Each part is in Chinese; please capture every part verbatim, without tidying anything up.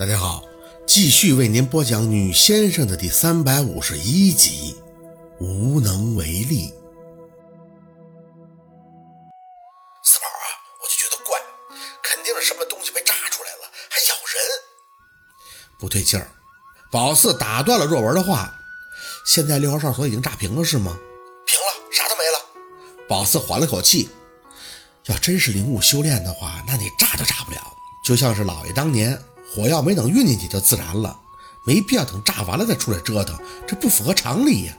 大家好，继续为您播讲女先生的第三百五十一集，无能为力。四宝啊，我就觉得怪，肯定是什么东西被炸出来了，还咬人。不对劲儿，宝四打断了若文的话。现在六号哨所已经炸平了是吗？平了，啥都没了。宝四缓了口气，要真是灵武修炼的话，那你炸都炸不了，就像是老爷当年火药没等运进去就自燃了，没必要等炸完了再出来折腾，这不符合常理呀、啊。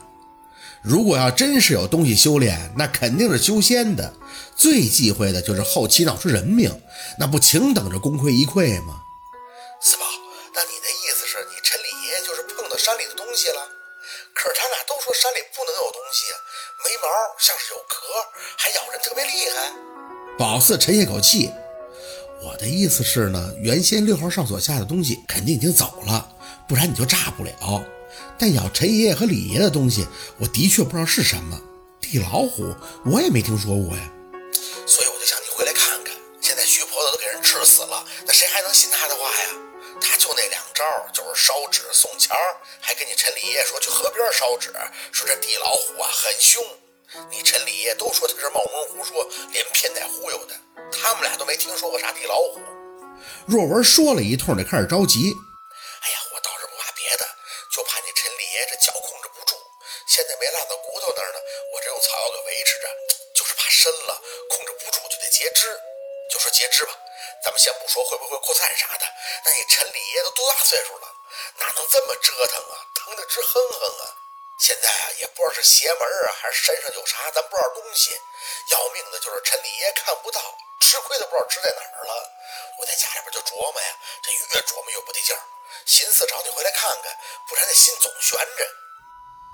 如果要真是有东西修炼，那肯定是修仙的，最忌讳的就是后期闹出人命，那不请等着功亏一篑吗？四宝，那你的意思是你陈李爷爷就是碰到山里的东西了？可是他俩都说山里不能有东西，没毛，像是有壳，还咬人特别厉害。宝四沉下口气，我的意思是呢，原先六号哨所下的东西肯定已经走了，不然你就炸不了。但咬陈爷爷和李爷的东西，我的确不知道是什么，地老虎我也没听说过呀。所以我就想你回来看看，现在徐婆子都给人治死了，那谁还能信他的话呀？他就那两招，就是烧纸送钱，还跟你陈李爷说去河边烧纸，说这地老虎啊很凶。你陈李爷都说他是冒蒙胡说，连骗带忽悠的，他们俩都没听说过啥地老虎。若文说了一通就开始着急，哎呀，我倒是不怕别的，就怕你陈李爷这脚控制不住，现在没烂到骨头那儿呢，我这用草药给维持着，就是怕深了控制不住就得截肢。就说截肢吧，咱们先不说会不会扩散啥的，那你陈李爷都多大岁数了，哪能这么折腾啊，疼得直哼哼啊。现在啊，也不知道是邪门啊，还是身上有啥咱不知道东西。要命的就是陈李爷看不到，吃亏的不知道吃在哪儿了。我在家里边就琢磨呀，这越琢磨越不得劲儿，寻思找你回来看看，不然这心总悬着。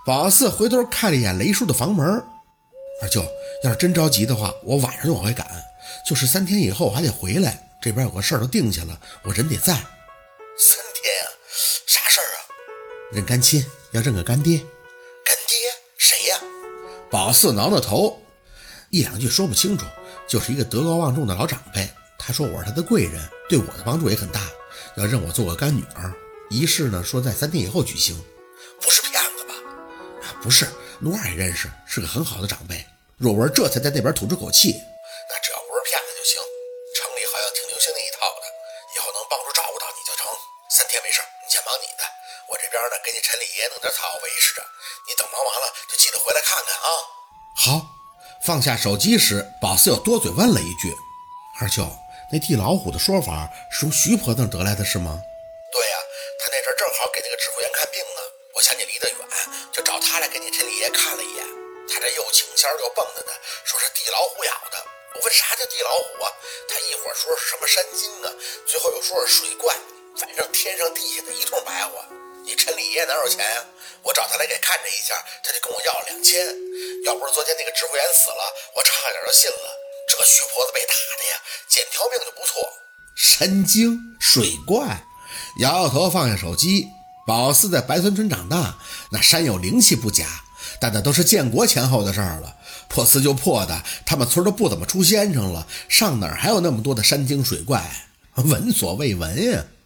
宝四回头看了一眼雷叔的房门，二舅，要是真着急的话，我晚上就往回赶，就是三天以后还得回来，这边有个事儿都定下了，我人得在。三天啊，啥事儿啊？认干亲，要认个干爹。宝四挠挠头，一两句说不清楚，就是一个德高望重的老长辈。他说我是他的贵人，对我的帮助也很大，要认我做个干女儿。仪式呢，说在三天以后举行。不是骗子吧？啊，不是，努尔也认识，是个很好的长辈。若文这才在那边吐出口气。那只要不是骗子就行，城里好像挺流行那一套的，以后能帮助照顾到你就成。三天没事，你先忙你的，我这边呢给你陈李爷弄点草维持着，你等忙完了就记得回来看看啊。好，放下手机时，宝四又多嘴问了一句，二舅，那地老虎的说法是从徐婆那得来的是吗？对呀、啊，他那阵正好给那个指挥员看病呢，我想你离得远，就找他来给你陈李爷看了一眼。他这又请仙又蹦跶的，说是地老虎咬的。我问啥叫地老虎啊？他一会儿说是什么山精啊，最后又说是水怪，反正天上地下的一通白话。你陈李爷哪有钱啊？我找他来给看着一下，他就跟我要了两千。要不是昨天那个指挥员死了，我差点就信了。这个徐婆子被打的呀，捡条命就不错。神经水怪，摇摇头放下手机。宝四在白村村长大，那山有灵气不假，但那都是建国前后的事儿了。破四就破的，他们村都不怎么出先生了，上哪儿还有那么多的山精水怪？闻所未闻呀、啊。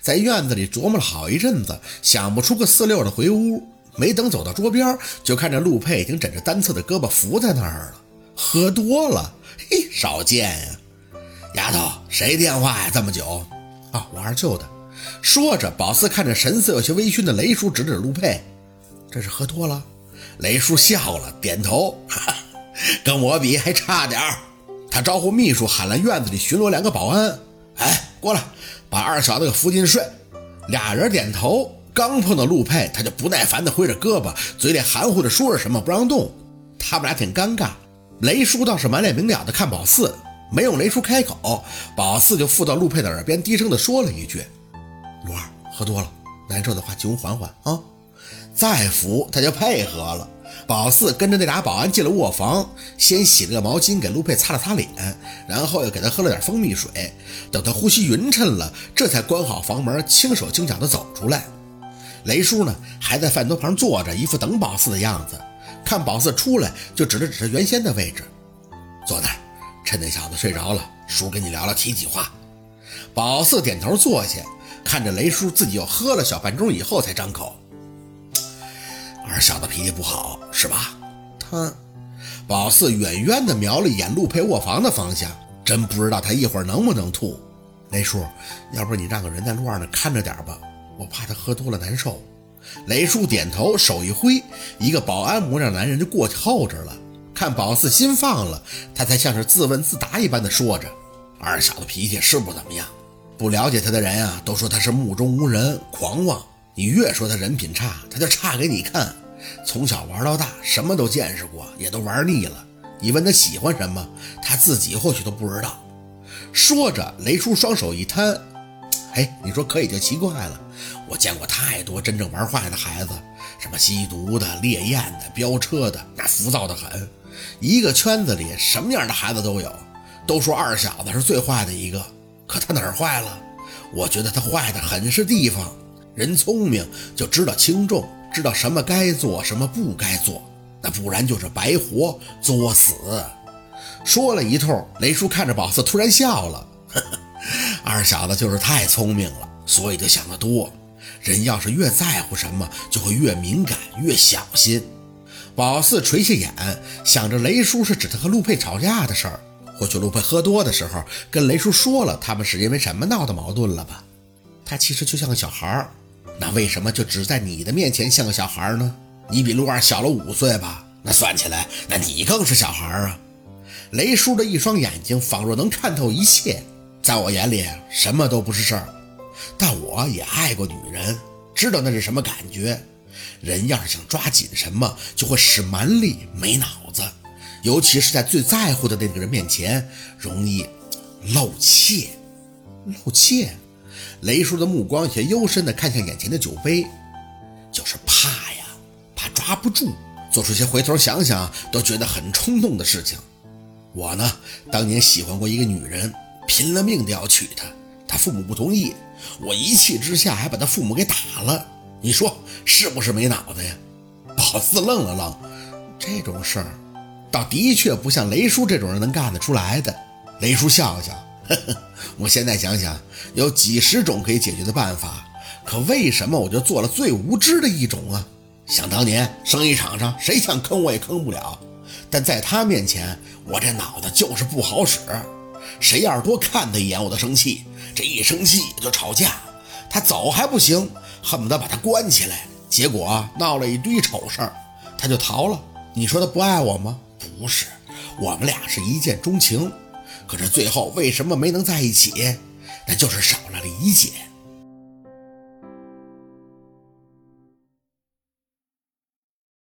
在院子里琢磨了好一阵子，想不出个四六的回屋。没等走到桌边，就看着陆佩已经枕着单侧的胳膊扶在那儿了。喝多了，嘿，少见呀、啊！丫头，谁电话呀、啊？这么久啊？我二舅的。说着，宝四看着神色有些微醺的雷叔，指指陆佩：“这是喝多了。”雷叔笑了，点头：“哈哈，跟我比还差点儿。”他招呼秘书喊了院子里巡逻两个保安：“哎，过来。”把二小子给扶进睡。俩人点头，刚碰到陆佩，他就不耐烦地挥着胳膊，嘴里含糊着说着什么不让动。他们俩挺尴尬，雷叔倒是满脸明了地看宝四，没用雷叔开口，宝四就附到陆佩的耳边低声地说了一句：“陆二，喝多了，难受的话进屋缓缓啊。”再扶他就配合了。宝四跟着那俩保安进了卧房，先洗了个毛巾给陆佩擦了擦脸，然后又给他喝了点蜂蜜水，等他呼吸匀称了，这才关好房门，轻手轻脚地走出来。雷叔呢还在饭桌旁坐着，一副等宝四的样子，看宝四出来就指着指着原先的位置：“坐那儿，趁那小子睡着了，叔跟你聊聊体己话。”宝四点头坐下，看着雷叔自己又喝了小半钟以后才张口：“二小子脾气不好是吧？”他宝四远远地瞄了一眼陆培卧房的方向，真不知道他一会儿能不能吐。雷叔，要不你让个人在陆二那看着点吧，我怕他喝多了难受。雷叔点头，手一挥，一个保安模样男人就过去候着了。看宝四心放了，他才像是自问自答一般的说着：“二小子脾气是不怎么样，不了解他的人啊，都说他是目中无人、狂妄。你越说他人品差，他就差给你看。从小玩到大，什么都见识过，也都玩腻了。你问他喜欢什么，他自己或许都不知道。”说着，雷叔双手一摊：“哎，你说可也就奇怪了，我见过太多真正玩坏的孩子，什么吸毒的、烈焰的、飙车的，那浮躁的很。一个圈子里什么样的孩子都有，都说二小子是最坏的一个，可他哪儿坏了？我觉得他坏的很是地方。人聪明就知道轻重，知道什么该做什么不该做，那不然就是白活作死。”说了一通，雷叔看着宝四突然笑了：“呵呵，二小子就是太聪明了，所以就想得多。人要是越在乎什么，就会越敏感越小心。”宝四垂下眼，想着雷叔是指他和陆佩吵架的事儿，或许陆佩喝多的时候跟雷叔说了他们是因为什么闹的矛盾了吧。他其实就像个小孩，那为什么就只在你的面前像个小孩呢？你比陆二小了五岁吧，那算起来，那你更是小孩啊。雷叔的一双眼睛仿若能看透一切，在我眼里什么都不是事儿，但我也爱过女人，知道那是什么感觉。人要是想抓紧什么，就会使蛮力没脑子，尤其是在最在乎的那个人面前，容易露怯。露怯？雷叔的目光也幽深地看向眼前的酒杯，就是怕呀，怕抓不住，做出些回头想想都觉得很冲动的事情。我呢，当年喜欢过一个女人，拼了命的要娶她，她父母不同意，我一气之下还把她父母给打了。你说是不是没脑子呀？宝四愣了愣，这种事儿倒的确不像雷叔这种人能干得出来的。雷叔笑笑，呵呵，我现在想想，有几十种可以解决的办法，可为什么我就做了最无知的一种啊？想当年生意场上，谁想坑我也坑不了，但在他面前，我这脑子就是不好使。谁要是多看他一眼，我都生气，这一生气就吵架。他走还不行，恨不得把他关起来，结果闹了一堆丑事儿，他就逃了。你说他不爱我吗？不是，我们俩是一见钟情，可是最后为什么没能在一起？那就是少了理解。